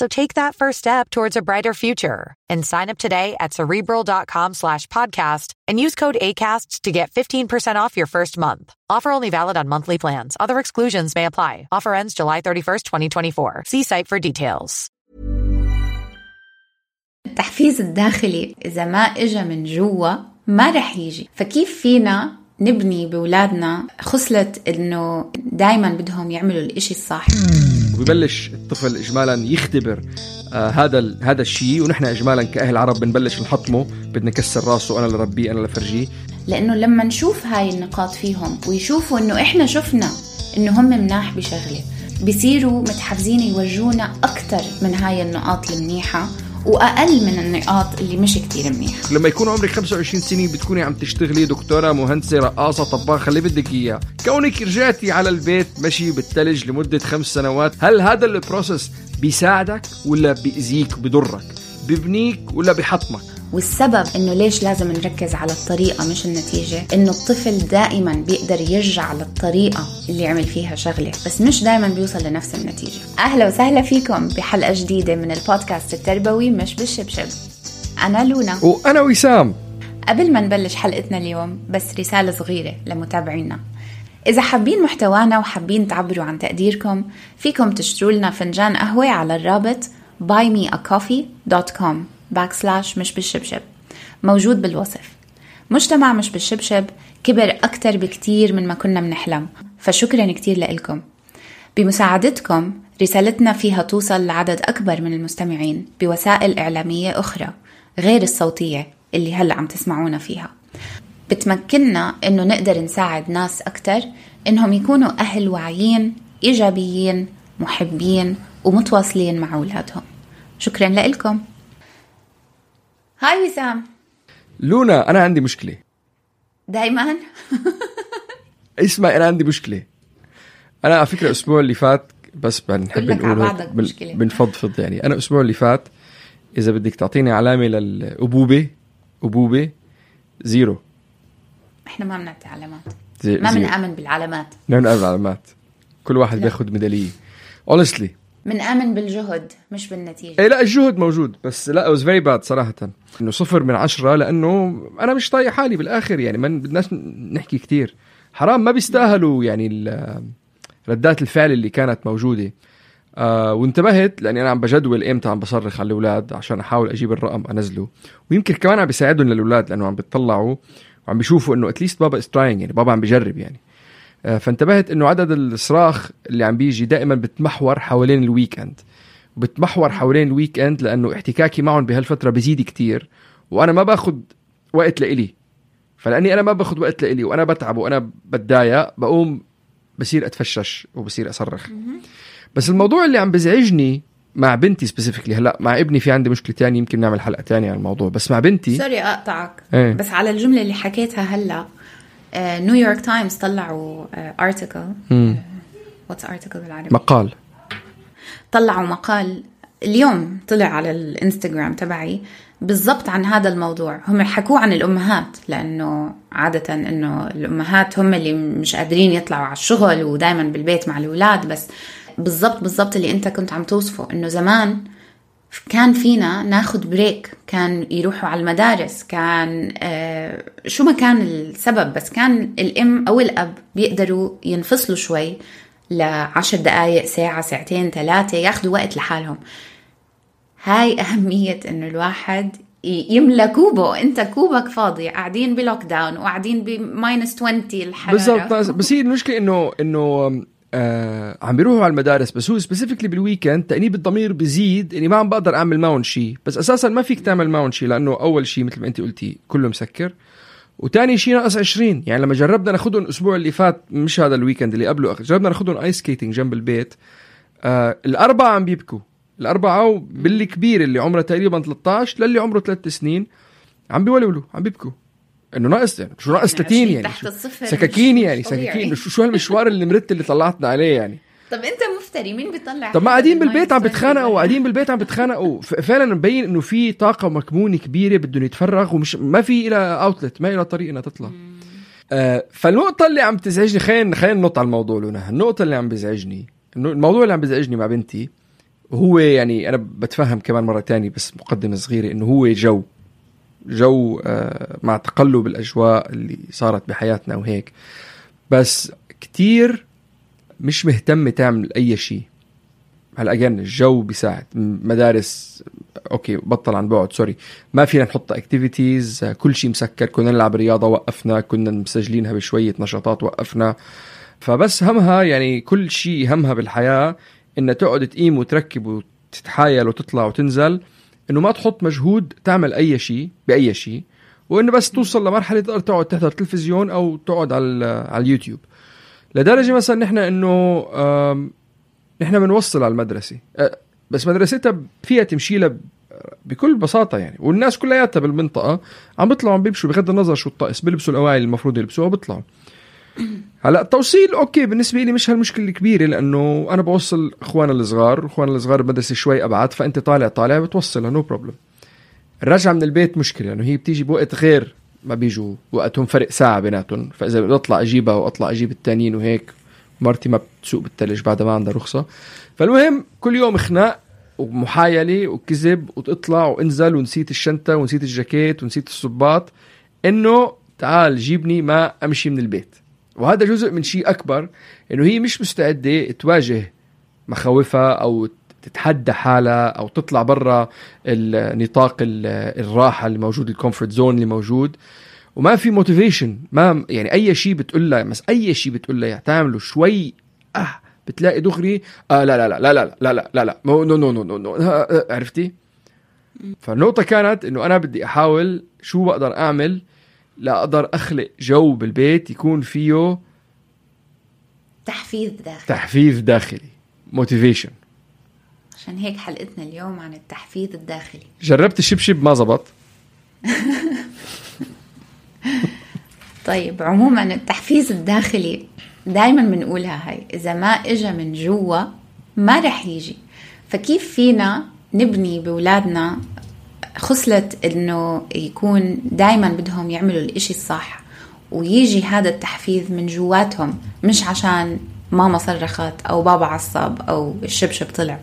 So take that first step towards a brighter future and sign up today at Cerebral.com/podcast and use code ACAST to get 15% off your first month. Offer only valid on monthly plans. Other exclusions may apply. Offer ends July 31st, 2024. See site for details. التحفيز الداخلي إذا ما إجا من جوا ما رح يجي. فكيف فينا نبني بولادنا خصلة إنه دايما بدهم يعملوا الإشي الصح؟ وبيبلش الطفل إجمالا يختبر هذا الشيء، ونحن إجمالا كأهل عرب بنبلش نحطمه، بدنا نكسر راسه، أنا اللي ربيه، أنا اللي فرجيه. لأنه لما نشوف هاي النقاط فيهم ويشوفوا إنه إحنا شفنا إنه هم مناح بشغله، بيصيروا متحفزين يوجهونا أكتر من هاي النقاط المنيحة وأقل من النقاط اللي مش كتير منيحة. لما يكون عمرك 25 سنة بتكوني عم تشتغلي دكتورة، مهندسة، رقاصة، طباخة، اللي بدك إياه. كونك رجعتي على البيت مشي بالثلج لمدة 5 سنوات، هل هذا البروسس بيساعدك ولا بيأذيك، بيضرك، بيبنيك ولا بيحطمك؟ والسبب إنه ليش لازم نركز على الطريقة مش النتيجة، إنه الطفل دائما بيقدر يرجع للطريقة اللي عمل فيها شغله، بس مش دائما بيوصل لنفس النتيجة. أهلا وسهلا فيكم بحلقة جديدة من البودكاست التربوي مش بالشبشب. أنا لونا وأنا وسام. قبل ما نبلش حلقتنا اليوم بس رسالة صغيرة لمتابعينا، إذا حابين محتوانا وحابين تعبروا عن تقديركم فيكم تشتروا لنا فنجان قهوة على الرابط buymeacoffee.com مش بالشبشب، موجود بالوصف. مجتمع مش بالشبشب كبر أكتر بكتير من ما كنا منحلم، فشكرا كتير لإلكم. بمساعدتكم رسالتنا فيها توصل لعدد أكبر من المستمعين بوسائل إعلامية أخرى غير الصوتية اللي هلأ عم تسمعونا فيها. بتمكننا إنه نقدر نساعد ناس أكتر إنهم يكونوا أهل واعيين، إيجابيين، محبين ومتواصلين مع أولادهم. شكرا لإلكم. هاي وسام. لونا، أنا عندي مشكلة دايما. اسمع، أنا عندي مشكلة. أنا على فكرة الأسبوع اللي فات، بس بنحب نقوله بنفضفض يعني. أنا الأسبوع اللي فات إذا بدك تعطيني علامة للأبوبة، أبوبة 0. إحنا ما بنعطي علامات، ما بنآمن بالعلامات. لا نآمن بالعلامات، كل واحد بياخد ميدالية. honestly من آمن بالجهد مش بالنتيجة. إيه لا، الجهد موجود، بس لا it was very bad صراحة، إنه 0 من 10، لأنه أنا مش طايق حالي بالآخر يعني. ما بدناش نحكي كتير، حرام، ما بيستاهلوا يعني ردات الفعل اللي كانت موجودة. وانتبهت لأني أنا عم بجدول إمتى عم بصرخ على الأولاد عشان أحاول أجيب الرقم أنزله، ويمكن كمان عم بيساعدهم للأولاد لأنه عم بتطلعوا وعم بيشوفوا إنه at least بابا is trying يعني، بابا عم بيجرب يعني. فانتبهت انه عدد الصراخ اللي عم بيجي دائما بتمحور حوالين الويكند، بتمحور حوالين الويكند، لانه احتكاكي معهم بهالفتره بزيد كتير، وانا ما باخد وقت لإلي. فلاني انا ما باخد وقت لإلي وانا بتعب وانا بتضايق، بقوم بصير اتفشش وبصير اصرخ. بس الموضوع اللي عم بزعجني مع بنتي سبيسيفيكلي، هلا مع ابني في عندي مشكله تانية، يمكن نعمل حلقه تانية عن الموضوع، بس مع بنتي سوري اقطعك ايه. بس على الجمله اللي حكيتها هلا، نيويورك تايمز طلعوا مقال اليوم طلع على الانستغرام تبعي بالضبط عن هذا الموضوع. هم حكوا عن الأمهات، لأنه عادة أنه الأمهات هم اللي مش قادرين يطلعوا على الشغل ودايما بالبيت مع الأولاد، بس بالضبط اللي أنت كنت عم توصفه، أنه زمان كان فينا ناخد بريك، كان يروحوا على المدارس، كان شو ما كان السبب، بس كان الأم أو الأب بيقدروا ينفصلوا شوي ل10 دقايق، ساعة، ساعتين، 3، ياخدوا وقت لحالهم. هاي أهمية إنه الواحد يملا كوبه. انت كوبك فاضي، قاعدين بلوك داون وقاعدين بماينس 20 الحراره بالضبط. بس هي المشكله انه عم بيروحوا على المدارس، بس هو سبيسيفيكلي بالويكند تأنيب الضمير بيزيد اني ما عم بقدر اعمل ماون شي. بس اساسا ما فيك تعمل ماون شي لانه اول شي مثل ما انت قلتي كله مسكر، وتاني شي ناقص 20. يعني لما جربنا ناخذهم الاسبوع اللي فات، مش هذا الويكند اللي قبله، جربنا ناخذهم ايس سكيتنج جنب البيت، الاربعه عم بيبكوا، الاربعه باللي كبير اللي عمره تقريبا 13 للي عمره 3 سنين عم بيولولوا عم بيبكوا انه ناقص يعني. شو ناقص 30 يعني سكاكين يعني سكاكين. شو هالمشوار اللي مرت اللي طلعتنا عليه يعني. طب انت مفتري مين بيطلع؟ طب ما قاعدين بالبيت عم بتخانقوا، قاعدين بالبيت عم بتخانقوا. فعلا مبين انه في طاقه مكمونه كبيره بدهم يتفرغ، ومش ما في الى اوتلت، ما الى طريق انها تطلع. فالنقطه اللي عم تزعجني، خلينا ننط على الموضوع لنا. النقطه اللي عم بزعجني، الموضوع اللي عم بزعجني مع بنتي هو، يعني انا بتفهم كمان مره تانية بس مقدمه صغيره، انه هو جو مع تقلب الأجواء اللي صارت بحياتنا وهيك، بس كتير مش مهتمة تعمل أي شيء. هلأ أجان الجو بيساعد، مدارس أوكي بطل عن بعد، سوري ما فينا نحط أكتيفيتيز، كل شيء مسكر. كنا نلعب رياضة وقفنا، كنا مسجلينها بشوية نشاطات وقفنا. فبس همها يعني كل شيء همها بالحياة إن تقعد تقيم وتركب وتتحايل وتطلع وتنزل، انه ما تحط مجهود تعمل اي شيء باي شيء، وانه بس توصل لمرحله تقدر تقعد تحضر تلفزيون او تقعد على اليوتيوب. لدرجه مثلا نحن انه نحن بنوصل على المدرسه، بس مدرستها فيها تمشيلها بكل بساطه يعني، والناس كلياتها بالمنطقه عم بيطلعوا عم بيمشوا بغض النظر شو الطقس، بيلبسوا الاواعي اللي المفروض يلبسوها وبيطلعوا. هلا التوصيل اوكي بالنسبه لي مش هالمشكله الكبيره، لانه انا بوصل اخواني الصغار، واخواني الصغار بمدرسه شوي ابعد، فانت طالع بتوصلها نو بروبلم. الرجعه من البيت مشكله، لانه هي بتيجي بوقت غير ما بيجوا وقتهم، فرق ساعه بيناتهم، فاذا بدي اطلع اجيبها واطلع اجيب التانيين وهيك. مرتي ما بتسوق بالثلج بعد ما عندها رخصه. فالمهم كل يوم خناق ومحايله وكذب وتطلع وانزل ونسيت الشنطه ونسيت الجاكيت ونسيت الصباط، انه تعال جيبني ما امشي من البيت. وهذا جزء من شيء أكبر، إنه هي مش مستعدة تواجه مخاوفها أو تتحدى حالها أو تطلع برا النطاق الراحة اللي موجود، الكومفورت زون اللي موجود. وما في موتيفيشن، ما يعني أي شيء بتقولها، بس أي شيء بتقولها يعني تعمله شوي بتلاقي دغري لا لا لا لا لا لا لا لا لا نو نو نو نو نو، عرفتي؟ فالنقطة كانت إنه أنا بدي أحاول شو بقدر أعمل لا أقدر أخلق جو بالبيت يكون فيه تحفيز داخلي موتيفيشن. عشان هيك حلقتنا اليوم عن التحفيز الداخلي. جربت الشبشب ما زبط. طيب عموما التحفيز الداخلي دايما منقولها هاي، إذا ما إجا من جوا ما رح يجي. فكيف فينا نبني بولادنا خصلة إنه يكون دايما بدهم يعملوا الإشي الصح، ويجي هذا التحفيز من جواتهم، مش عشان ماما صرخت أو بابا عصب أو الشبشب طلع.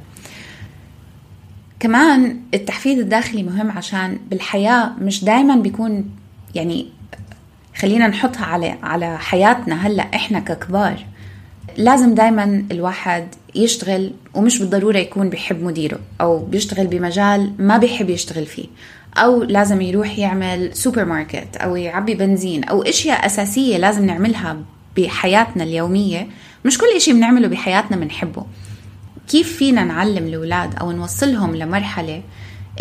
كمان التحفيز الداخلي مهم، عشان بالحياة مش دايما بيكون، يعني خلينا نحطها على حياتنا هلأ إحنا ككبار. لازم دايما الواحد يشتغل، ومش بالضرورة يكون بيحب مديره أو بيشتغل بمجال ما بيحب يشتغل فيه، أو لازم يروح يعمل سوبر ماركت أو يعبي بنزين أو إشياء أساسية لازم نعملها بحياتنا اليومية. مش كل إشي بنعمله بحياتنا بنحبه. كيف فينا نعلم الأولاد أو نوصلهم لمرحلة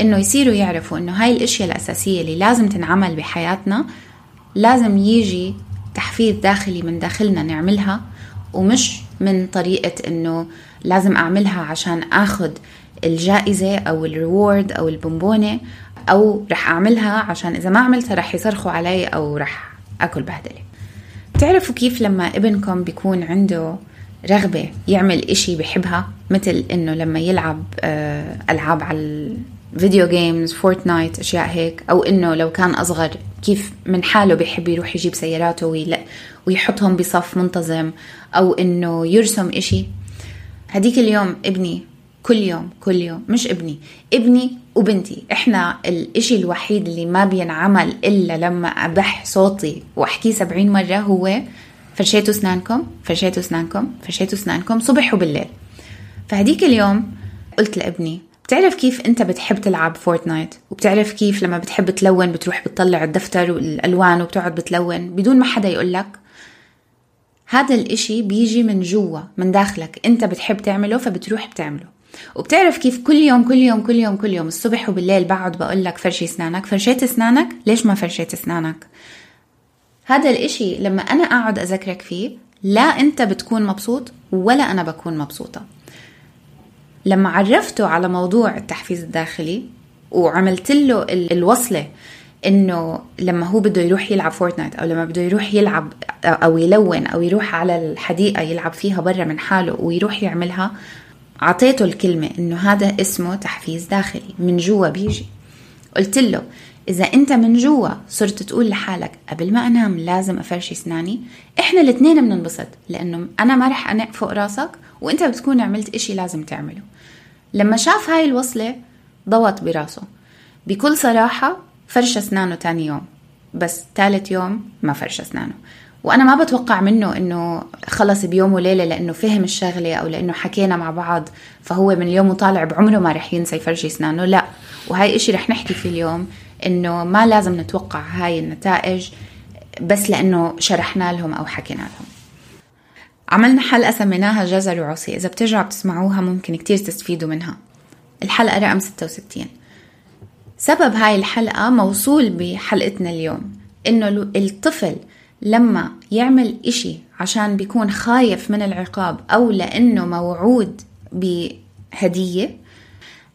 إنه يصيروا يعرفوا إنه هاي الإشياء الأساسية اللي لازم تنعمل بحياتنا لازم يجي تحفيز داخلي من داخلنا نعملها، ومش من طريقة إنه لازم أعملها عشان أخذ الجائزة أو الريورد أو البونبونة، أو رح أعملها عشان إذا ما عملتها رح يصرخوا علي أو رح أكل بهدلة. تعرفوا كيف لما ابنكم بيكون عنده رغبة يعمل إشي بيحبها، مثل إنه لما يلعب ألعاب على الفيديو جيمز، فورتنايت، أشياء هيك، أو إنه لو كان أصغر كيف من حاله بيحب يروح يجيب سياراته ويحطهم بصف منتظم، أو إنه يرسم إشي. هديك اليوم ابني كل يوم، مش ابني وبنتي، إحنا الإشي الوحيد اللي ما بينعمل إلا لما أبح صوتي وأحكي 70 مرة هو فرشيتوا أسنانكم صبح وبالليل. فهديك اليوم قلت لابني بتعرف كيف أنت بتحب تلعب فورتنايت، وبتعرف كيف لما بتحب تلون بتروح بتطلع الدفتر والألوان وبتقعد بتلون بدون ما حدا يقولك. هذا الإشي بيجي من جوا، من داخلك، أنت بتحب تعمله فبتروح بتعمله. وبتعرف كيف كل يوم كل يوم كل يوم كل يوم الصبح وبالليل بقعد بقولك فرشي أسنانك، فرشيت أسنانك، ليش ما فرشيت أسنانك؟ هذا الإشي لما أنا أقعد أذكرك فيه لا أنت بتكون مبسوط ولا أنا بكون مبسوطة. لما عرفته على موضوع التحفيز الداخلي وعملت له الوصلة إنه لما هو بده يروح يلعب فورتنايت أو لما بده يروح يلعب أو يلون أو يروح على الحديقة يلعب فيها برا من حاله ويروح يعملها، عطيته الكلمة إنه هذا اسمه تحفيز داخلي من جوا بيجي. قلت له إذا أنت من جوا صرت تقول لحالك قبل ما أنام لازم أفرشي أسناني، إحنا الاثنين بننبسط لأنه أنا ما رح أنق فوق راسك وإنت بتكون عملت إشي لازم تعمله. لما شاف هاي الوصلة ضوت براسه بكل صراحة، فرش أسنانه تاني يوم، بس ثالث يوم ما فرش أسنانه. وأنا ما بتوقع منه إنه خلص بيوم وليلة لأنه فهم الشغلة أو لأنه حكينا مع بعض فهو من اليوم وطالع بعمره ما رح ينسى يفرش أسنانه، لا. وهاي إشي رح نحكي فيه اليوم إنه ما لازم نتوقع هاي النتائج بس لأنه شرحنا لهم أو حكينا لهم. عملنا حلقة سميناها جزر وعصي، إذا بترجع بتسمعوها ممكن كتير تستفيدوا منها، الحلقة رقم 66. سبب هاي الحلقة موصول بحلقتنا اليوم، إنه الطفل لما يعمل إشي عشان بيكون خايف من العقاب أو لأنه موعود بهدية،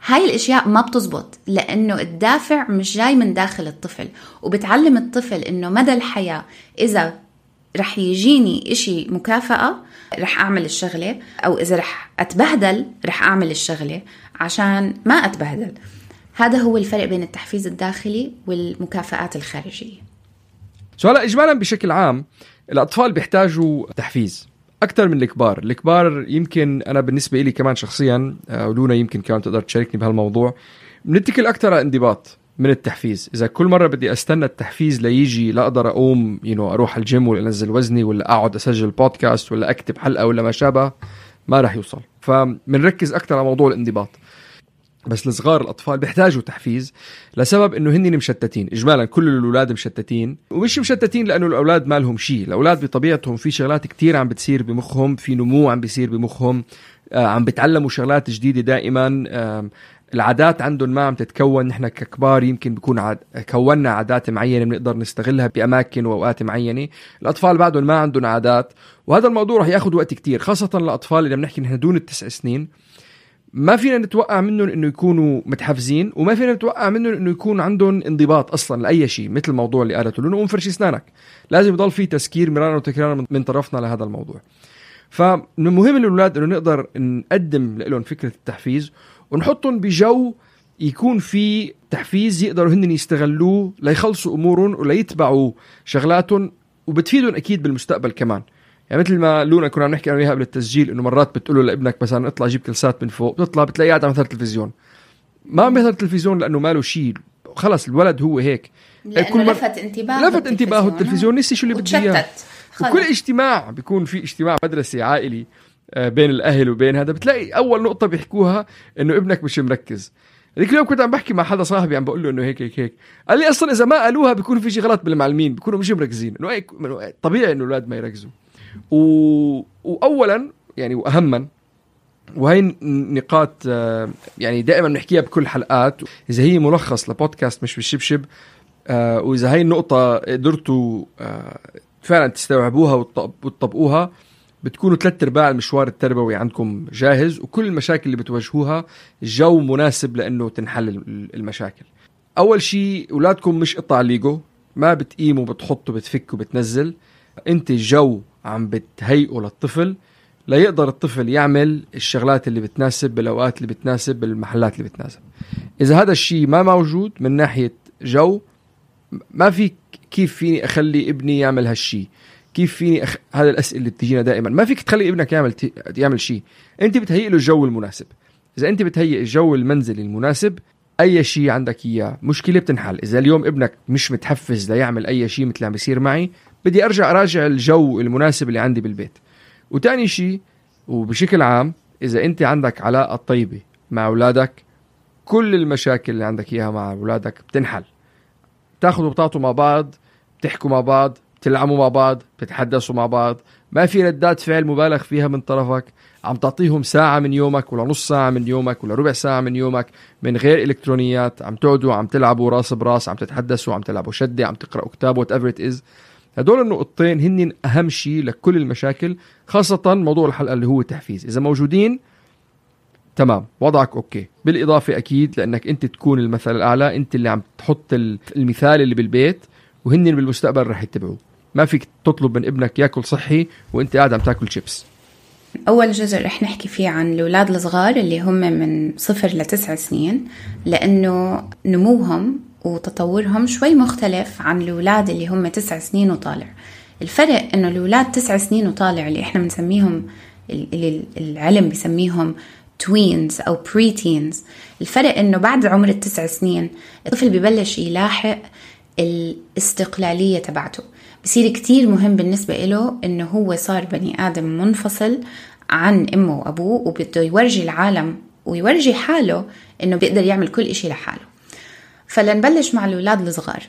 هاي الاشياء ما بتزبط لانه الدافع مش جاي من داخل الطفل. وبتعلم الطفل انه مدى الحياة اذا رح يجيني اشي مكافأة رح اعمل الشغلة، او اذا رح اتبهدل رح اعمل الشغلة عشان ما اتبهدل. هذا هو الفرق بين التحفيز الداخلي والمكافآت الخارجية. سؤال اجمالا بشكل عام، الاطفال بيحتاجوا تحفيز أكتر من الكبار. الكبار يمكن أنا بالنسبة إلي كمان شخصياً، ولونا يمكن كمان تقدر تشاركني بهالموضوع، بنتكل أكتر على انضباط من التحفيز. إذا كل مرة بدي أستنى التحفيز ليجي، لا أقدر أقوم أروح الجيم ولا أنزل وزني ولا أقعد أسجل بودكاست ولا أكتب حلقة ولا ما شابه، ما رح يوصل. فمنركز أكتر على موضوع الانضباط. بس الصغار الأطفال بيحتاجوا تحفيز لسبب إنه هني مشتتين إجمالاً، كل الأولاد مشتتين. ومش مشتتين لأنه الأولاد ما لهم شيء، الأولاد بطبيعتهم في شغلات كتير عم بتصير بمخهم، في نمو عم بيصير بمخهم، عم بتعلموا شغلات جديدة دائماً، العادات عندهم ما عم تتكون. نحن ككبار يمكن بيكون كوننا عادات معينة بنقدر نستغلها بأماكن وأوقات معينة، الأطفال بعدهم ما عندهم عادات. وهذا الموضوع رح يأخذ وقت كتير، خاصة الأطفال اللي بنحكي نحن دون ال9 سنين. ما فينا نتوقع منهم إنه يكونوا متحفزين، وما فينا نتوقع منهم إنه يكون عندهم انضباط أصلاً لأي شيء. مثل الموضوع اللي قالته لهم قوم فرشي أسنانك، لازم يضل فيه تذكير مرارا وتكرارا من طرفنا لهذا الموضوع. فمهم للأولاد إنه نقدر نقدم لهم فكرة التحفيز ونحطهم بجو يكون فيه تحفيز يقدروا هن يستغلوه ليخلصوا أمورهم وليتبعوا شغلاتهم، وبتفيدهم أكيد بالمستقبل كمان. يعني مثل ما لونا كنا عم نحكي انا وياها قبل التسجيل، انه مرات بتقول له لابنك مثلا اطلع جيب كلسات من فوق، بتطلع بتلاقيه قاعد عم يحضر تلفزيون، ما عم يحضر تلفزيون لانه ماله شيء، خلص الولد هو هيك، كل لفت انتباهه التلفزيون، نسي شو اللي بده اياه. كل اجتماع بيكون في اجتماع مدرسي عائلي بين الاهل وبين هذا، بتلاقي اول نقطه بيحكوها انه ابنك مش مركز. هذيك اليوم كنت عم بحكي مع حدا صاحبي عم بقول له انه هيك هيك هيك، قال لي اصلا اذا ما قالوها بيكون في شيء غلط بالمعلمين، بيكونوا مش مركزين، انه طبيعي انه الاولاد ما يركزوا. وأولا يعني وأهما، وهي نقاط يعني دائما نحكيها بكل حلقات، إذا هي ملخص لبودكاست مش بالشبشب، وإذا هي النقطة قدرتوا فعلا تستوعبوها وتطبقوها، بتكونوا 3/4 المشوار التربوي عندكم جاهز، وكل المشاكل اللي بتواجهوها الجو مناسب لأنه تنحل المشاكل. أول شيء أولادكم مش قطع ليجو، ما بتقيموا بتحطوا بتفكوا بتنزل، أنت الجو عم بتهيئه للطفل ليقدر الطفل يعمل الشغلات اللي بتناسب بالأوقات اللي بتناسب بالمحلات اللي بتناسب. إذا هذا الشيء ما موجود من ناحية جو، ما في كيف فيني أخلي ابني يعمل هالشيء، كيف فيني هذا الأسئلة اللي بتجينا دائما، ما فيك تخلي ابنك يعمل شيء. أنت بتهيئ له الجو المناسب، إذا أنت بتهيئ الجو المنزلي المناسب أي شيء عندك إياه مشكلة بتنحل. إذا اليوم ابنك مش متحفز ليعمل أي شيء مثل ما بيصير معي، بدي أراجع الجو المناسب اللي عندي بالبيت. وتاني شيء وبشكل عام، إذا أنت عندك علاقة طيبة مع أولادك كل المشاكل اللي عندك اياها مع اولادك بتنحل. بتاخذوا بطاطوا مع بعض، بتحكوا مع بعض، بتلعبوا مع بعض، بتتحدثوا مع بعض، ما في ردات فعل مبالغ فيها من طرفك. عم تعطيهم ساعة من يومك ولا نص ساعة من يومك ولا ربع ساعة من يومك من غير إلكترونيات، عم تقعدوا عم تلعبوا راس براس، عم تتحدثوا، عم تلعبوا شدة، عم تقرأوا كتاب، whatever it is. هدول النقطتين هن أهم شيء لكل المشاكل، خاصة موضوع الحلقة اللي هو التحفيز. إذا موجودين تمام وضعك أوكي. بالإضافة أكيد لأنك أنت تكون المثل الأعلى، أنت اللي عم تحط المثال اللي بالبيت، وهن بالمستقبل رح يتبعوه. ما فيك تطلب من ابنك يأكل صحي وأنت قاعد عم تأكل شيبس. أول جزء رح نحكي فيه عن الأولاد الصغار اللي هم من 0 ل 9 سنين، لأنه نموهم وتطورهم شوي مختلف عن الأولاد اللي هم 9 سنين وطالع. الفرق أنه الأولاد 9 سنين وطالع اللي إحنا بنسميهم، اللي العلم بيسميهم توينز أو بريتينز، الفرق أنه بعد عمر 9 سنين الطفل ببلش يلاحق الاستقلالية تبعته. بصير كتير مهم بالنسبة له أنه هو صار بني آدم منفصل عن أمه وأبوه، وبده يورجي العالم ويورجي حاله أنه بيقدر يعمل كل إشي لحاله. فلنبلش مع الأولاد الصغار.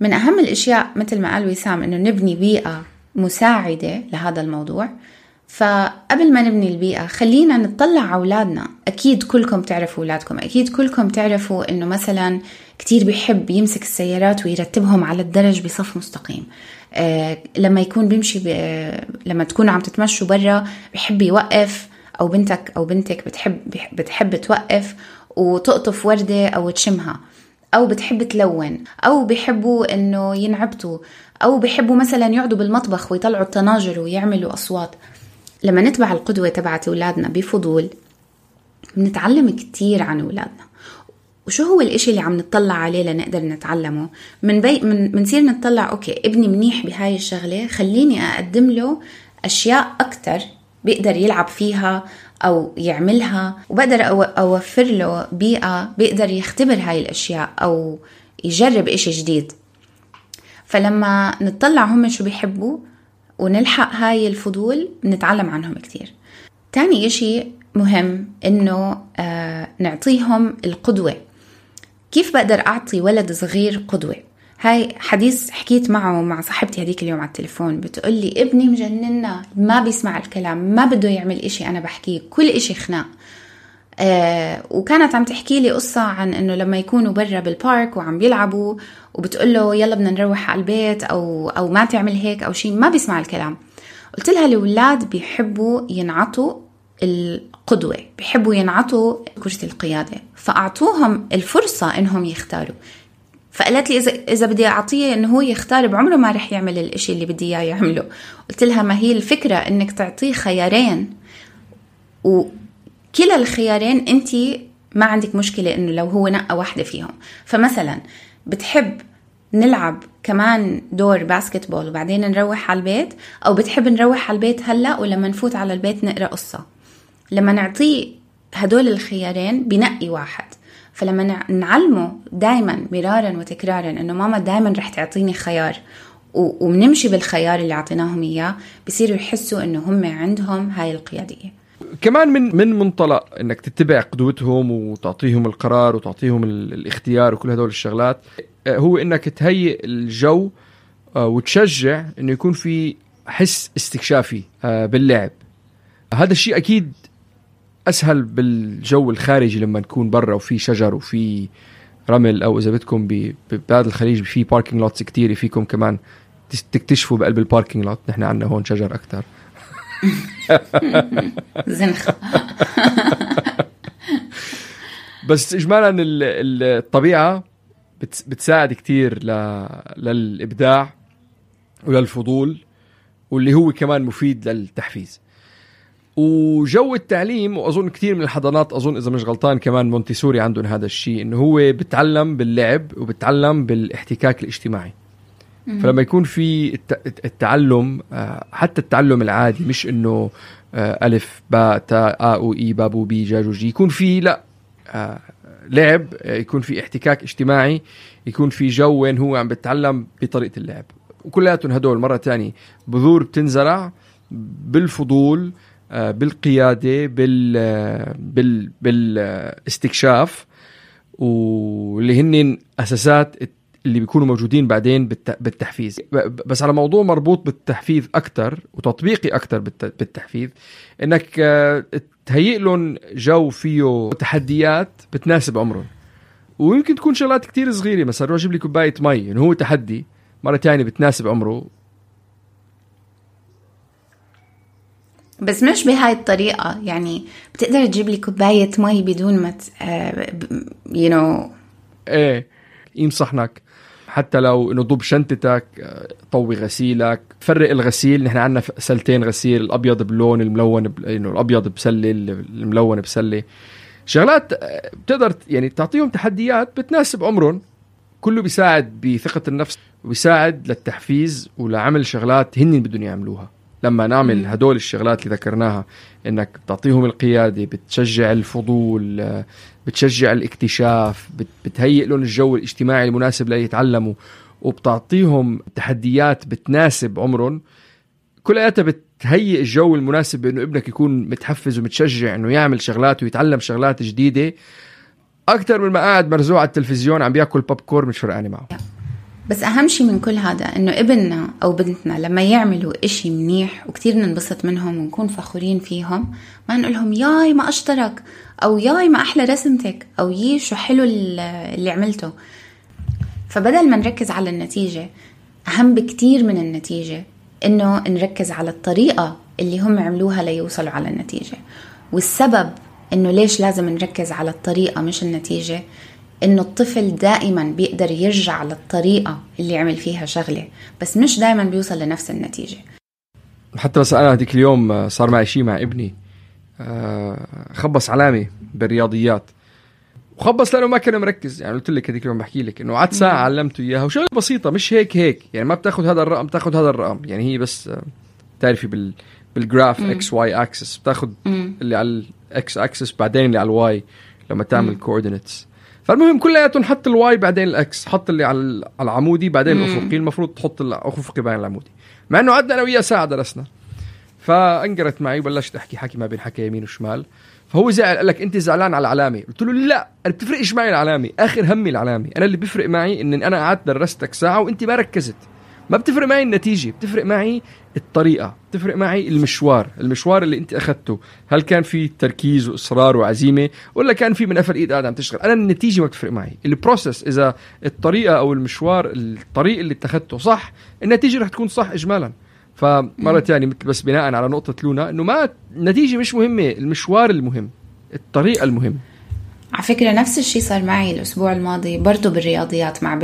من أهم الأشياء مثل ما قال وسام أنه نبني بيئة مساعدة لهذا الموضوع. فقبل ما نبني البيئة خلينا نطلع على أولادنا. أكيد كلكم تعرفوا أولادكم، أكيد كلكم تعرفوا أنه مثلا كتير بيحب يمسك السيارات ويرتبهم على الدرج بصف مستقيم. لما يكون بيمشي لما تكونوا عم تتمشوا برا بيحب يوقف، أو بنتك أو بنتك بتحب توقف وتقطف وردة أو تشمها، أو بتحب تلون، أو بيحبوا أنه ينعبتوا، أو بيحبوا مثلا يقعدوا بالمطبخ ويطلعوا الطناجر ويعملوا أصوات. لما نتبع القدوة تبعت أولادنا بفضول بنتعلم كتير عن أولادنا. وشو هو الإشي اللي عم نتطلع عليه لنقدر نتعلمه؟ منصير نتطلع أوكي ابني منيح بهاي الشغلة، خليني أقدم له أشياء أكتر بيقدر يلعب فيها أو يعملها، وبقدر أوفر له بيئة بيقدر يختبر هاي الأشياء أو يجرب إشي جديد. فلما نتطلع هم شو بيحبوا ونلحق هاي الفضول نتعلم عنهم كتير. تاني إشي مهم إنه نعطيهم القدوة. كيف بقدر أعطي ولد صغير قدوة؟ هاي حديث حكيت معه مع صاحبتي هديك اليوم على التليفون، بتقولي ابني مجننا، ما بيسمع الكلام، ما بده يعمل إشي أنا بحكيه، كل إشي خناق. وكانت عم تحكي لي قصة عن إنه لما يكونوا برا بالبارك وعم بيلعبوا وبتقوله يلا بدنا نروح على البيت أو ما تعمل هيك أو شيء، ما بيسمع الكلام. قلت لها الأولاد بيحبوا ينعطوا القدوة، بيحبوا ينعطوا كرسي القيادة، فأعطوهم الفرصة إنهم يختاروا. فقالت لي إذا بدي أعطيه إنه هو يختار بعمره ما رح يعمل الإشي اللي بدي إياه يعمله. قلت لها ما هي الفكرة إنك تعطيه خيارين، وكلا الخيارين أنتي ما عندك مشكلة إنه لو هو نقى واحدة فيهم. فمثلا بتحب نلعب كمان دور باسكتبول وبعدين نروح على البيت، أو بتحب نروح على البيت هلأ ولما نفوت على البيت نقرأ قصة. لما نعطيه هدول الخيارين بنقي واحد. فلما نعلمه دايما مرارا وتكرارا أنه ماما دايما رح تعطيني خيار ومنمشي بالخيار اللي عطيناهم إياه، بصيروا يحسوا أنه هم عندهم هاي القيادية. كمان من منطلق أنك تتبع قدوتهم وتعطيهم القرار وتعطيهم الاختيار وكل هدول الشغلات، هو أنك تهيئ الجو وتشجع أنه يكون في حس استكشافي باللعب. هذا الشيء أكيد أسهل بالجو الخارجي لما نكون برا وفي شجر وفي رمل، أو إذا بدكم ببلاد الخليج في باركينج لوتس كتير فيكم كمان تكتشفوا بقلب الباركينج لوت. نحن عندنا هون شجر أكتر زنخة بس إجمالا الطبيعة بتساعد كتير للإبداع وللفضول، واللي هو كمان مفيد للتحفيز. وجو التعليم، وأظن كتير من الحضانات، أظن إذا مش غلطان كمان مونتيسوري عندهم هذا الشيء، إنه هو بتعلم باللعب وبتعلم بالاحتكاك الاجتماعي. فلما يكون في التعلم، حتى التعلم العادي مش إنه ألف باء تاء أو إي بابو بي جاجو جي، يكون في لا لعب، يكون في احتكاك اجتماعي، يكون في جو وين هو عم بتعلم بطريقة اللعب. وكلياتهم هدول مرة تاني بذور بتنزرع بالفضول، بالقيادة، بالاستكشاف، واللي هن أساسات اللي بيكونوا موجودين بعدين بالتحفيز. بس على موضوع مربوط بالتحفيز أكتر وتطبيقي أكتر بالتحفيز، إنك تهيئ لهم جو فيه تحديات بتناسب عمرهم، ويمكن تكون شغلات كتير صغيرة، مثلا روح جيب لي كوباية مي إنه هو تحدي، مرة تانية بتناسب عمره. بس مش بهاي الطريقة، يعني بتقدر تجيب لي كوباية مي بدون ما إيه يمصحنك، حتى لو إنه ضب شنطتك، طوي غسيلك، فرق الغسيل. نحن عندنا سلتين غسيل، الأبيض بلون، الملون إنه الأبيض بسلة، الملون بسلة. شغلات بتقدر يعني تعطيهم تحديات بتناسب عمرهم، كله بيساعد بثقة النفس، وبيساعد للتحفيز ولعمل شغلات هن بدهم يعملوها. لما نعمل هدول الشغلات اللي ذكرناها، انك تعطيهم القيادة، بتشجع الفضول، بتشجع الاكتشاف، بتهيئ لهم الجو الاجتماعي المناسب ليتعلموا، وبتعطيهم تحديات بتناسب عمرهم. كلياتها بتهيئ الجو المناسب بأنه ابنك يكون متحفز ومتشجع أنه يعمل شغلات ويتعلم شغلات جديدة، أكتر من ما قاعد مرزوع على التلفزيون عم بيأكل باب كورن مش فرقاني معه. بس أهم شيء من كل هذا أنه ابننا أو بنتنا لما يعملوا إشي منيح وكتير ننبسط منهم ونكون فخورين فيهم، ما نقولهم ياي ما أشترك، أو ياي ما أحلى رسمتك، أو يي شو حلو اللي عملته. فبدل ما نركز على النتيجة، أهم بكتير من النتيجة إنه نركز على الطريقة اللي هم عملوها ليوصلوا على النتيجة. والسبب إنه ليش لازم نركز على الطريقة مش النتيجة، إنه الطفل دائما بيقدر يرجع للطريقة اللي عمل فيها شغلة، بس مش دائما بيوصل لنفس النتيجة. حتى بس أنا هديك اليوم صار معي شيء مع ابني، خبص علامي بالرياضيات، وخبص لأنه ما كان مركز. يعني قلت لك هديك اليوم بحكي لك إنه عاد ساعة علمته إياها، وشغلة بسيطة مش هيك يعني، ما بتاخد هذا الرقم بتاخد هذا الرقم، يعني هي بس تعرفي بالجراف اكس واي اكسس، بتاخد اللي على الاكس اكسس بعدين اللي على الواي لما تعمل كوردينيتس. فالمهم كلياتهم حط الواي بعدين الاكس، حط اللي على العمودي بعدين الافقي، المفروض تحط الافقي بعدين العمودي، مع إنه قعدنا أنا وياه ساعة درسنا. فانقرت معي وبلشت احكي حكي ما بين حكي يمين وشمال، فهو زعل قال لك انت زعلان على العلامه. قلت له لا، انا بتفرقش معي العلامه، اخر همي العلامه، انا اللي بيفرق معي ان انا قعدت درستك ساعه وانت ما ركزت، ما بتفرق معي النتيجه، بتفرق معي الطريقه، بتفرق معي المشوار اللي انت اخذته، هل كان في تركيز واصرار وعزيمه، ولا كان في من قفل ايد قاعد عم تشتغل. انا النتيجه ما بتفرق معي، البروسس، اذا الطريقه او المشوار الطريق اللي اتخذته صح، النتيجه رح تكون صح اجمالا. فمرة تاني مثل بس بناء على نقطة لونا، إنه ما النتيجة مش مهمة، المشوار المهم، الطريقة المهم. على فكرة نفس الشيء صار معي الأسبوع الماضي برضو بالرياضيات مع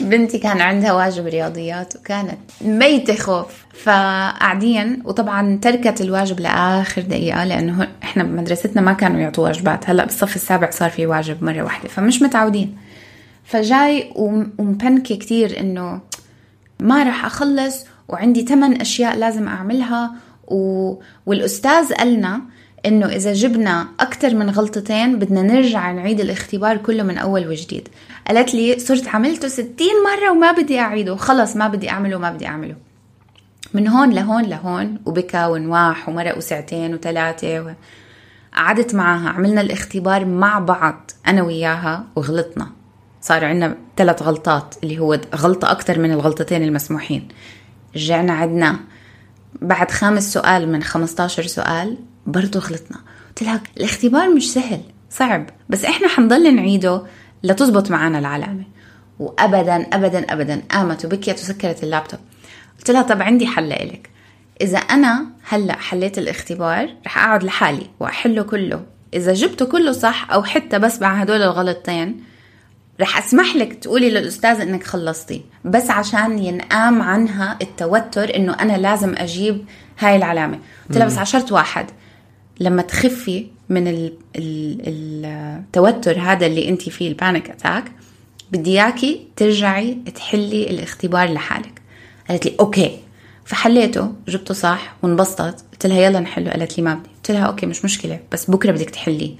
بنتي كان عندها واجب رياضيات وكانت ميتة خوف، فقاعدين وطبعا تركت الواجب لآخر دقيقة، لأنه إحنا بمدرستنا ما كانوا يعطوا واجبات، هلأ بالصف السابع صار في واجب مرة واحدة، فمش متعودين. فجاي ومبنكي كتير إنه ما رح أخلص، وعندي 8 أشياء لازم أعملها، والأستاذ قالنا إنه إذا جبنا أكتر من غلطتين بدنا نرجع نعيد الاختبار كله من أول وجديد. قالت لي صرت عملته 60 مرة وما بدي أعيده، خلص ما بدي أعمله. من هون لهون وبكى ونواح ومرق وساعتين وثلاثة. قعدت معها، عملنا الاختبار مع بعض أنا وياها، وغلطنا، صار عندنا 3 غلطات، اللي هو غلطة أكتر من الغلطتين المسموحين. رجعنا عدنا بعد 5 سؤال من 15 سؤال، برضو غلطنا. قلت لها الاختبار مش سهل، صعب، بس احنا حنضل نعيده لتزبط معنا العلامة. وابدا ابدا ابدا قامت وبكيت وسكرت اللابتوب. قلت لها طب عندي حل لك، اذا انا هلا حليت الاختبار رح اقعد لحالي واحله كله، اذا جبته كله صح او حتى بس مع هدول الغلطتين رح أسمح لك تقولي للأستاذ إنك خلصتي، بس عشان ينقام عنها التوتر إنه أنا لازم أجيب هاي العلامة. قلت لها بس 10-1 لما تخفي من التوتر هذا اللي أنتي فيه، البانيك أتاك، بدي إياكي ترجعي تحلي الاختبار لحالك. قالت لي أوكي، فحليته جبته صح وانبسطت. قلت لها يلا نحله، قالت لي ما بدي. قلت لها أوكي مش مشكلة، بس بكرة بدك تحليه.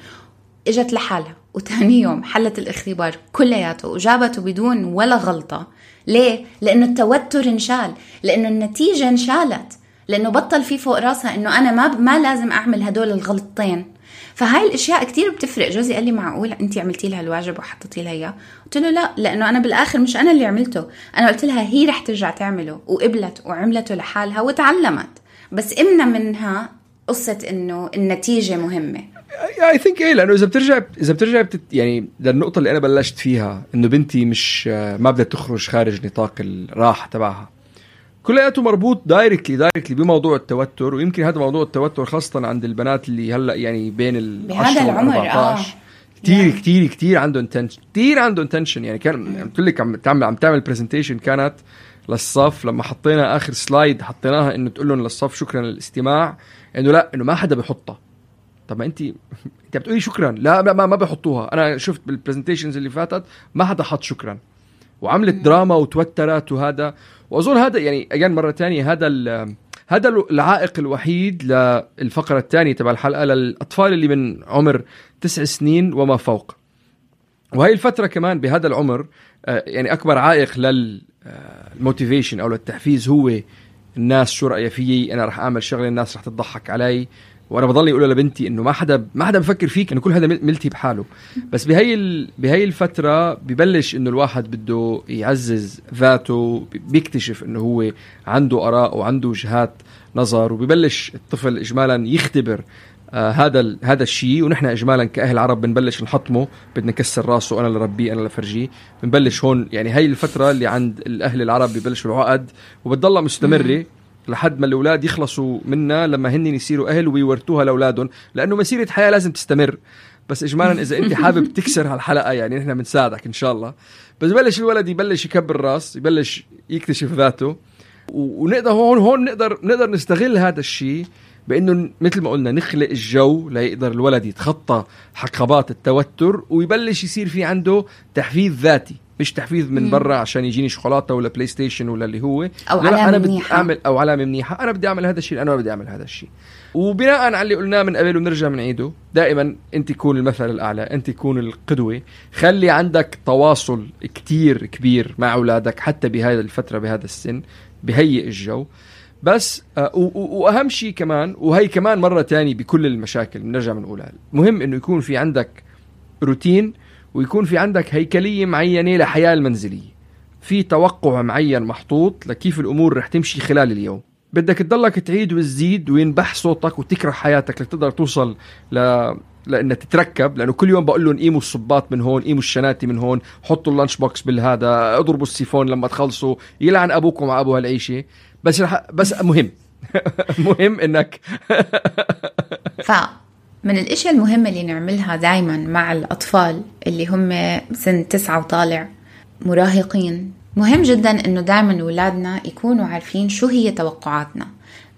إجت لحالها، وتاني يوم حلت الاختبار كلياته وجابته بدون ولا غلطة. ليه؟ لأنه التوتر انشال، لأنه النتيجة انشالت، لأنه بطل في فوق راسها إنه أنا ما لازم أعمل هدول الغلطتين، فهاي الاشياء كتير بتفرق. جوزي قال لي معقول انت عملتي لها الواجب وحطيتي لها اياه؟ قلت له لا، لانه انا بالاخر مش انا اللي عملته، انا قلت لها هي رح ترجع تعمله، وقبلت وعملته لحالها وتعلمت. بس امنا منها قصه انه النتيجه مهمه. I think إيه، لأنه إذا بترجع يعني للنقطة اللي أنا بلشت فيها، إنه بنتي مش ما بدأت تخرج خارج نطاق الراحة تبعها، كلياته مربوط دايركتلي بموضوع التوتر. ويمكن هذا موضوع التوتر خاصة عند البنات اللي هلأ يعني بين العشر و14 كتير كتير كتير عندهم تنشن، كتير عندهم تنشن. يعني كان قلت لك عم تعمل برزنتيشن كانت للصف، لما حطينا آخر سلايد حطيناها إنه تقول لهم للصف شكرا للاستماع، إنه لأ، إنه ما حدا بيحطها. طب ما انت بتقولي شكرا، لا ما بحطوها. انا شفت بالبرزنتيشنز اللي فاتت ما حدا حط شكرا، وعملت دراما وتوترات وهذا. واظن هذا يعني اجان مره تانية هذا العائق الوحيد للفقره الثانيه تبع الحلقه للاطفال اللي من عمر 9 سنين وما فوق. وهي الفتره كمان بهذا العمر يعني اكبر عائق للموتيفيشن او للتحفيز هو الناس شو رايه فيي، انا رح اعمل شغله الناس رح تضحك علي. وانا بضل يقول لبنتي انه ما حدا بفكر فيك، انه كل هذا ملتي بحاله. بس بهي الفتره ببلش انه الواحد بده يعزز ذاته، بيكتشف انه هو عنده اراء وعنده وجهات نظر، وببلش الطفل اجمالا يختبر هذا الشيء. ونحن اجمالا كاهل عرب بنبلش نحطمه، بدنا نكسر راسه، انا اللي ربيه انا اللي فرجيه. بنبلش هون يعني هي الفتره اللي عند الاهل العرب ببلشوا العقد، وبتضلها مستمره لحد ما الأولاد يخلصوا منا، لما هن يصيروا أهل ويورتوها لأولادهم، لأنه مسيرة حياة لازم تستمر. بس إجمالا إذا أنت حابب تكسر هالحلقة يعني نحن بنساعدك إن شاء الله. بس بلش الولد يبلش يكبر الراس، يبلش يكتشف ذاته، ونقدر هون نقدر نستغل هذا الشيء بأنه مثل ما قلنا نخلق الجو ليقدر الولد يتخطى حقبات التوتر، ويبلش يصير في عنده تحفيز ذاتي، مش تحفيز من برا عشان يجيني شوكولاته ولا بلاي ستيشن ولا اللي هو، لا انا بدي اعمل او علامه منيحه، انا بدي اعمل هذا الشيء، انا بدي اعمل هذا الشيء. وبناء على اللي قلناه من قبل ونرجع من عيده، دائما انت كون المثل الاعلى، انت كون القدوه، خلي عندك تواصل كتير كبير مع اولادك حتى بهذه الفتره بهذا السن، بهيئ الجو. بس واهم شيء كمان، وهي كمان مره تاني بكل المشاكل بنرجع من اولها، مهم انه يكون في عندك روتين، ويكون في عندك هيكلية معينة لحياة المنزلية، في توقع معين محطوط لكيف الأمور رح تمشي خلال اليوم. بدك تضلك تعيد وتزيد وينبح صوتك وتكره حياتك لتقدر توصل لأنك تتركب، لأنه كل يوم بقول لهم قيموا الصباط من هون، قيموا الشناتي من هون، حطوا اللانش بوكس بالهذا، اضربوا السيفون لما تخلصوا، يلعن أبوكم وأبو هالعيشة. بس مهم إنك من الاشياء المهمة اللي نعملها دايما مع الأطفال اللي هم سن 9 وطالع مراهقين، مهم جدا انه دايما أولادنا يكونوا عارفين شو هي توقعاتنا،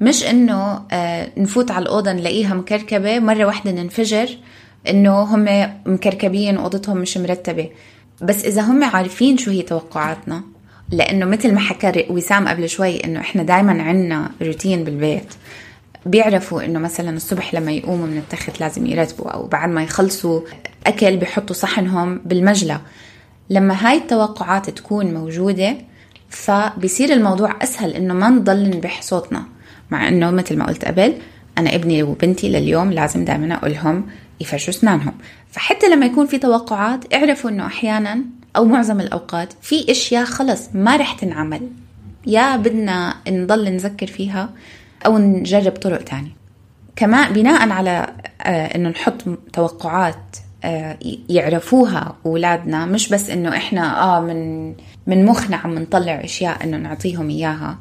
مش انه نفوت على الأوضة نلاقيها مكركبة مرة واحدة ننفجر انه هم مكركبين أوضتهم مش مرتبة. بس إذا هم عارفين شو هي توقعاتنا، لأنه مثل ما حكى وسام قبل شوي انه احنا دايما عنا روتين بالبيت، بيعرفوا إنه مثلا الصبح لما يقوموا من التخت لازم يرتبوا، أو بعد ما يخلصوا أكل بيحطوا صحنهم بالمجلة. لما هاي التوقعات تكون موجودة فبيصير الموضوع أسهل إنه ما نضل نبح صوتنا، مع إنه مثل ما قلت قبل أنا ابني وبنتي لليوم لازم دائما أقولهم يفرشوا أسنانهم. فحتى لما يكون في توقعات اعرفوا إنه أحيانا أو معظم الأوقات في إشياء خلص ما رح تنعمل، يا بدنا نضل نذكر فيها أو نجرب طرق تانية. كمان بناء على إنه نحط توقعات يعرفوها أولادنا، مش بس إنه إحنا من مخنا عم نطلع أشياء إنه نعطيهم إياها.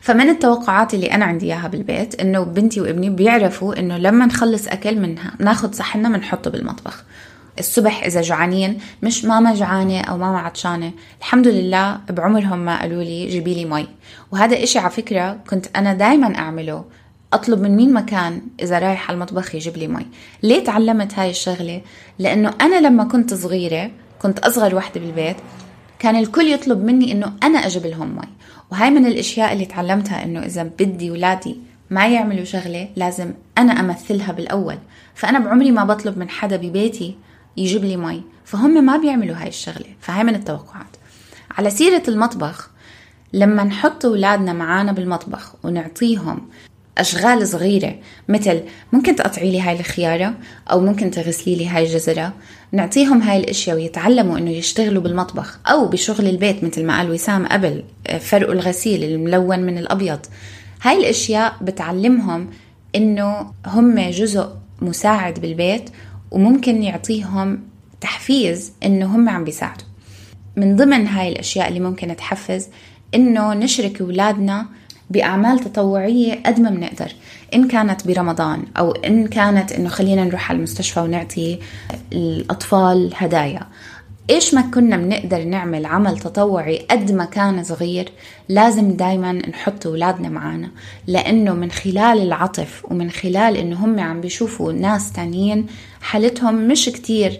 فمن التوقعات اللي أنا عندي إياها بالبيت إنه بنتي وابني بيعرفوا إنه لما نخلص أكل منها ناخد صحننا منحطه بالمطبخ. الصبح إذا جعانين مش ماما جعانة أو ماما عطشانة، الحمد لله بعمرهم ما قالوا لي جيبي لي مي. وهذا إشي على فكرة كنت أنا دايما أعمله، أطلب من مين مكان إذا رايح على المطبخ يجيب لي مي. ليه تعلمت هاي الشغلة؟ لأنه أنا لما كنت صغيرة، كنت أصغر واحدة بالبيت، كان الكل يطلب مني إنه أنا أجيب لهم مي. وهاي من الأشياء اللي تعلمتها، إنه إذا بدي ولادي ما يعملوا شغلة لازم أنا أمثلها بالأول. فأنا بعمري ما بطلب من حدا ببيتي يجيب لي مي، فهم ما بيعملوا هاي الشغلة. فهاي من التوقعات. على سيرة المطبخ، لما نحط أولادنا معانا بالمطبخ ونعطيهم أشغال صغيرة، مثل ممكن تقطعي لي هاي الخيارة أو ممكن تغسلي لي هاي الجزرة، نعطيهم هاي الأشياء ويتعلموا أنه يشتغلوا بالمطبخ أو بشغل البيت، مثل ما قال وسام قبل، فرق الغسيل الملون من الأبيض. هاي الأشياء بتعلمهم أنه هم جزء مساعد بالبيت، وممكن يعطيهم تحفيز أنه هم عم بيساعدوا. من ضمن هاي الأشياء اللي ممكن تحفز أنه نشرك أولادنا بأعمال تطوعية قد ما بنقدر، إن كانت برمضان أو إن كانت إنه خلينا نروح على المستشفى ونعطي الأطفال هدايا. إيش ما كنا بنقدر نعمل عمل تطوعي قد ما كان صغير، لازم دايما نحط أولادنا معانا، لأنه من خلال العطف ومن خلال إنه هم عم بيشوفوا ناس تانيين حالتهم مش كتير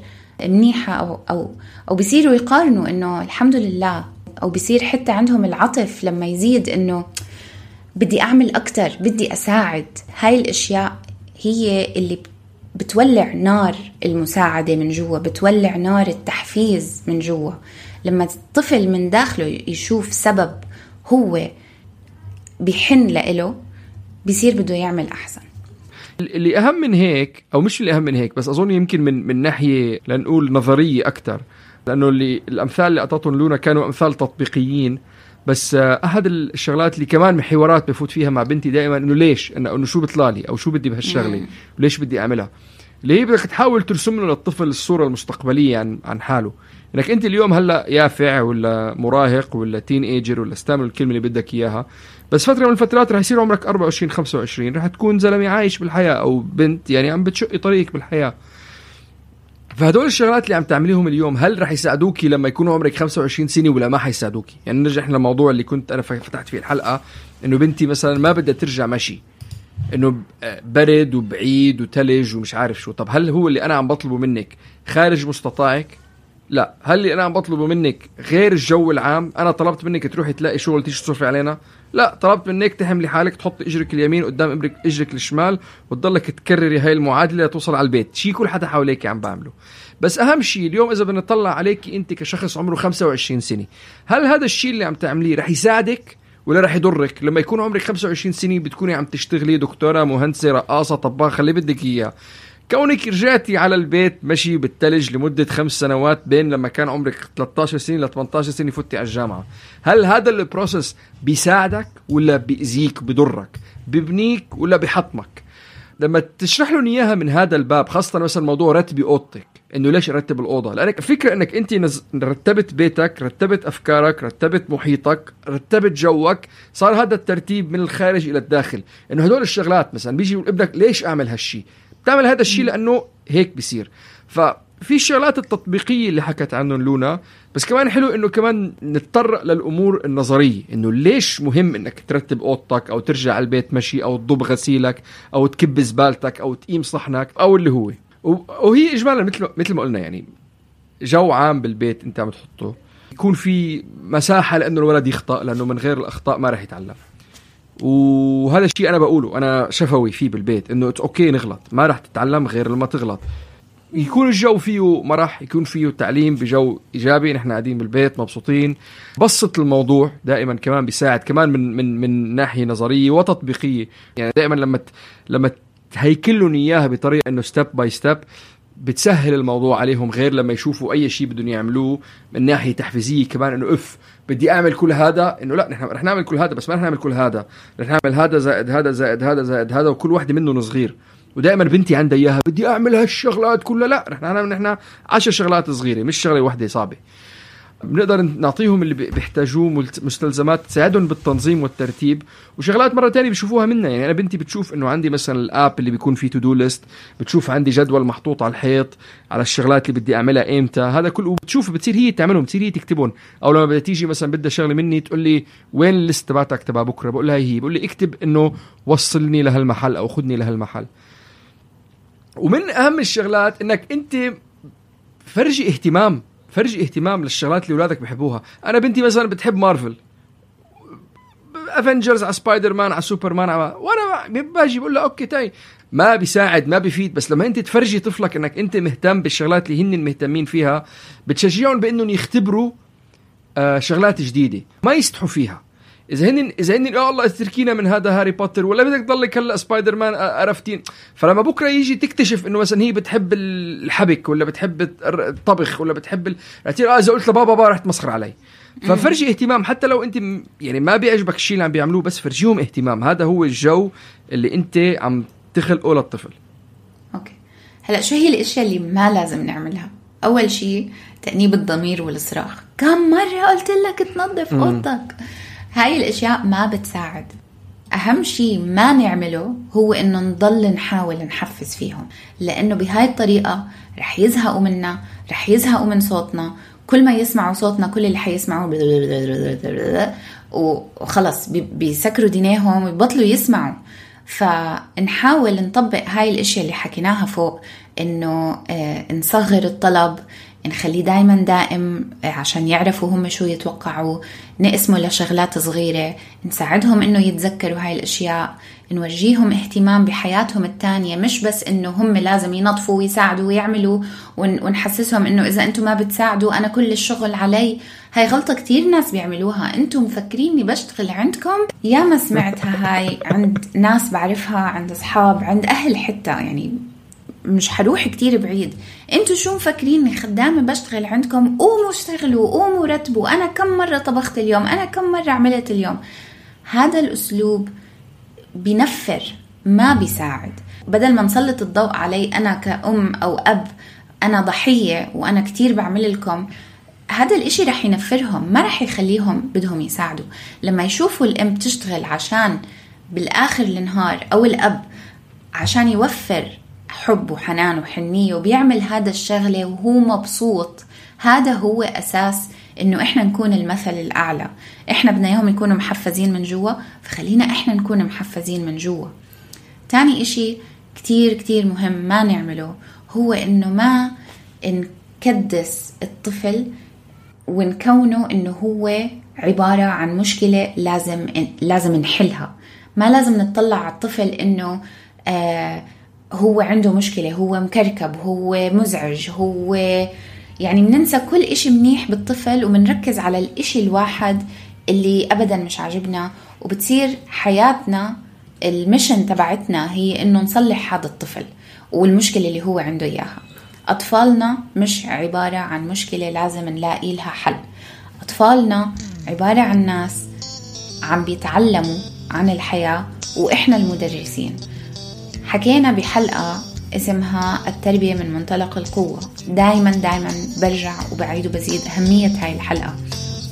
منيحة أو بيصيروا يقارنوا إنه الحمد لله، أو بيصير حتى عندهم العطف لما يزيد إنه بدي أعمل أكتر، بدي أساعد. هاي الأشياء هي اللي بتولع نار المساعدة من جوا، بتولع نار التحفيز من جوا. لما الطفل من داخله يشوف سبب هو بيحن لإله، بيصير بده يعمل أحسن. اللي أهم من هيك، أو مش اللي أهم من هيك، بس أظن يمكن من ناحية لنقول نظرية أكتر، لأنه الأمثال اللي أعطتهم لونا كانوا أمثال تطبيقيين. بس أحد الشغلات اللي كمان محورات بفوت فيها مع بنتي دائما إنه ليش، إنه شو بطلالي أو شو بدي بهالشغلة وليش بدي أعملها، اللي هي بدك تحاول ترسم له للطفل الصورة المستقبلية عن حاله، إنك أنت اليوم هلا يافع ولا مراهق ولا تين ايجر ولا استعمل الكلمة اللي بدك إياها، بس فترة من الفترات رح يصير عمرك 24-25، رح تكون زلمي عايش بالحياة أو بنت يعني عم بتشق طريقك بالحياة. فهدول الشغلات اللي عم تعمليهم اليوم هل رح يساعدوكي لما يكونوا عمرك 25 سنة ولا ما حيساعدوكي؟ يعني نرجع احنا لموضوع اللي كنت أنا فتحت فيه الحلقة، إنه بنتي مثلا ما بدها ترجع مشي، إنه برد وبعيد وتلج ومش عارف شو. طب هل هو اللي أنا عم بطلبه منك خارج مستطاعك؟ لا. هل اللي أنا عم بطلبه منك غير الجو العام؟ أنا طلبت منك تروحي تلاقي شغل تيجي تصرفي علينا؟ لا، طلبت منك تحملي حالك، تحط إجرك اليمين قدام إجرك الشمال وتضلك تكرري هاي المعادلة توصل على البيت. شيء كل حدا حواليك عم بعمله. بس أهم شيء اليوم إذا بنطلع عليك أنت كشخص عمره 25 سنة، هل هذا الشيء اللي عم تعمليه رح يساعدك ولا رح يضرك؟ لما يكون عمرك 25 سنة بتكوني عم تشتغلي دكتورة، مهندسة، رقاصة، طباخة، اللي بدك إياه. كونك رجعتي على البيت ماشي بالتلج لمدة 5 سنوات بين لما كان عمرك 13 سنة ل 18 سنة فتي على الجامعة، هل هذا البروسس بيساعدك ولا بيأذيك، بيضرك، ببنيك ولا بيحطمك؟ لما تشرح لهم إياها من هذا الباب، خاصة مثلا موضوع رتبي أوضتك، إنه ليش رتب الأوضة، لأنك فكرة إنك أنت رتبت بيتك، رتبت أفكارك، رتبت محيطك، رتبت جوك، صار هذا الترتيب من الخارج إلى الداخل. إنه هدول الشغلات مثلا بيجي ابنك ليش أعمل هالشي، تعمل هذا الشيء لأنه هيك بيصير. ففي الشغلات التطبيقية اللي حكت عنهم لونا، بس كمان حلو إنه كمان نتطرق للأمور النظرية، إنه ليش مهم إنك ترتب أوضتك أو ترجع البيت مشي أو تضب غسيلك أو تكب زبالتك أو تقيم صحنك أو اللي هو. وهي إجمالا مثل ما قلنا، يعني جو عام بالبيت أنت عم تحطه، يكون في مساحة لأنه الولد يخطأ، لأنه من غير الأخطاء ما رح يتعلم. وهذا الشيء أنا بقوله أنا شفوي فيه بالبيت، إنه أوكي نغلط، ما رح تتعلم غير لما تغلط. يكون الجو فيه مرح، يكون فيه تعليم بجو إيجابي، نحن قاعدين بالبيت مبسوطين. بسط الموضوع دائما كمان بيساعد، كمان من ناحية نظرية وتطبيقية. يعني دائما لما تهيكلون إياها بطريقة إنه step by step بتسهل الموضوع عليهم، غير لما يشوفوا أي شيء بدهم يعملوه من ناحية تحفيزية كمان، إنه بدي أعمل كل هذا، إنه لا نحن رح نعمل كل هذا، بس ما رح نعمل كل هذا، رح نعمل هذا زائد هذا زائد هذا زائد هذا، وكل واحدة منهم صغير. ودائما بنتي عندها إياها بدي أعمل هالشغلات كلها، لا رح نعمل نحن 10 شغلات صغيرة، مش شغلة واحدة صعبة. بنقدر نعطيهم اللي بيحتاجوه، مستلزمات تساعدهم بالتنظيم والترتيب، وشغلات مرة تانية بيشوفوها منا. يعني أنا بنتي بتشوف إنه عندي مثلا الآب اللي بيكون فيه تو دو ليست، بتشوف عندي جدول محطوط على الحيط على الشغلات اللي بدي أعملها إمتى، هذا كله بتشوف بتصير هي تعملهم، بتصير هي تكتبهم. أو لما بدها تيجي مثلا بدها شغلة مني تقول لي وين الليست تبعتها أكتبها بكرة، بقول لها هي، بقول لي اكتب إنه وصلني لهالمحل أو خدني لهالمحل. ومن أهم الشغلات إنك أنت فرجي اهتمام للشغلات اللي أولادك بحبوها. أنا بنتي مثلا بتحب مارفل، أفنجرز، على سبايدر مان، على سوبرمان، وأنا باجي بقول له أوكي تاي، ما بيساعد ما بيفيد. بس لما أنت تفرجي طفلك أنك أنت مهتم بالشغلات اللي هن مهتمين فيها، بتشجعهم بأنهم يختبروا شغلات جديدة، ما يستحوا فيها. اذا هن يا الله استركينا من هذا هاري بوتر ولا بدك تضلك هلا سبايدر مان عرفتين. فلما بكره يجي تكتشف انه مثلا هي بتحب الحبك ولا بتحب الطبخ ولا بتحب اذا قلت لبابا بابا رح تمسخر علي. ففرجي اهتمام حتى لو انت يعني ما بيعجبك الشيء اللي عم بيعملوه, بس فرجيهم اهتمام. هذا هو الجو اللي انت عم تخلقه للطفل. اوكي هلا شو هي الاشياء اللي ما لازم نعملها؟ اول شيء تأنيب الضمير والصراخ. كم مرة قلت لك تنظف اوضتك؟ هاي الاشياء ما بتساعد. اهم شيء ما نعمله هو انه نضل نحاول نحفز فيهم, لانه بهاي الطريقة رح يزهقوا منا, رح يزهقوا من صوتنا. كل ما يسمعوا صوتنا كل اللي حيسمعوا وخلص بيسكروا دينيهم ويبطلوا يسمعوا. فنحاول نطبق هاي الاشياء اللي حكيناها فوق, انه نصغر الطلب, نخليه دايما دائم عشان يعرفوا هم شو يتوقعوا, نقسمه لشغلات صغيرة, نساعدهم انه يتذكروا هاي الاشياء, نوجيهم اهتمام بحياتهم التانية, مش بس انه هم لازم ينظفوا ويساعدوا ويعملوا, ونحسسهم انه اذا انتم ما بتساعدوا انا كل الشغل علي. هاي غلطة كتير ناس بيعملوها, انتم مفكريني بشتغل عندكم. يا ما سمعتها هاي عند ناس بعرفها, عند اصحاب, عند اهل حتى, يعني مش حروح كتير بعيد. انتوا شو مفكرين خدامة بشتغل عندكم؟ قوموا اشتغلوا, قوموا رتبوا, انا كم مرة طبخت اليوم, انا كم مرة عملت اليوم. هذا الاسلوب بنفر, ما بيساعد. بدل ما نسلط الضوء علي انا كأم او اب, انا ضحية وانا كتير بعمل لكم, هذا الاشي رح ينفرهم, ما رح يخليهم بدهم يساعدوا. لما يشوفوا الام تشتغل عشان بالاخر النهار, او الاب عشان يوفر حب وحنان وحنية, وبيعمل هذا الشغلة وهو مبسوط, هذا هو أساس إنه إحنا نكون المثل الأعلى. إحنا بدنا يوم يكونوا محفزين من جوا, فخلينا إحنا نكون محفزين من جوا. تاني إشي كتير كتير مهم ما نعمله هو إنه ما نكدس الطفل ونكونه إنه هو عبارة عن مشكلة لازم نحلها. ما لازم نتطلع على الطفل إنه هو عنده مشكلة, هو مكركب, هو مزعج, هو يعني مننسى كل إشي منيح بالطفل ومنركز على الإشي الواحد اللي أبدا مش عاجبنا, وبتصير حياتنا المشن تبعتنا هي إنه نصلح هذا الطفل والمشكلة اللي هو عنده إياها. أطفالنا مش عبارة عن مشكلة لازم نلاقي لها حل. أطفالنا عبارة عن ناس عم بيتعلموا عن الحياة, وإحنا المدرسين. حكينا بحلقة اسمها التربية من منطلق القوة, دايما برجع وبعيد وبزيد أهمية هاي الحلقة,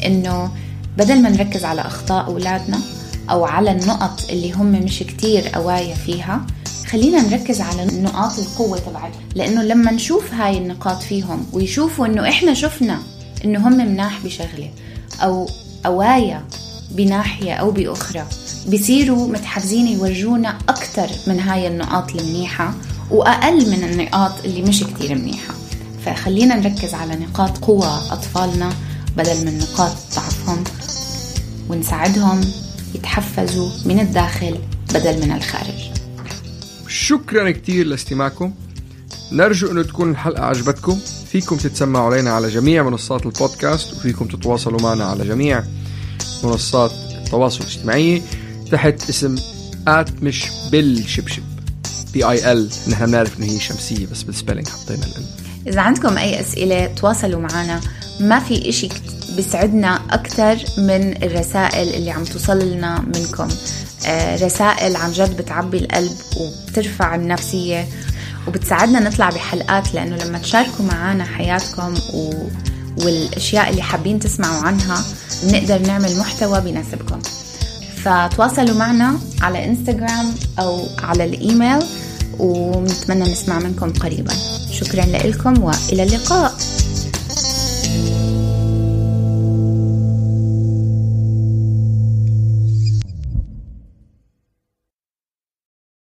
إنه بدل ما نركز على أخطاء أولادنا أو على النقط اللي هم مش كتير قوايا فيها, خلينا نركز على نقاط القوة تبعتهم. لأنه لما نشوف هاي النقاط فيهم ويشوفوا إنه إحنا شفنا إنه هم مناح بشغلة أو قوايا بناحية أو بأخرى, بيصيروا متحفزين يورجونا أكتر من هاي النقاط المنيحة وأقل من النقاط اللي مش كتير منيحة. فخلينا نركز على نقاط قوة أطفالنا بدل من نقاط ضعفهم, ونساعدهم يتحفزوا من الداخل بدل من الخارج. شكرا كتير لاستماعكم, نرجو أن تكون الحلقة عجبتكم. فيكم تتسمعوا علينا على جميع منصات البودكاست, وفيكم تتواصلوا معنا على جميع منصات التواصل الاجتماعي تحت اسم مش بالشبشب BIL. نحن نعرف إن هي شمسية بس بالسبيلنج حطينا الإن. إذا عندكم أي أسئلة تواصلوا معنا, ما في إشي بيسعدنا أكتر من الرسائل اللي عم توصل لنا منكم. رسائل عن جد بتعبي القلب وبترفع النفسية وبتساعدنا نطلع بحلقات, لأنه لما تشاركوا معنا حياتكم والأشياء اللي حابين تسمعوا عنها نقدر نعمل محتوى بيناسبكم. فتواصلوا معنا على إنستغرام أو على الإيميل, ونتمنى نسمع منكم قريبا. شكرا لكم وإلى اللقاء.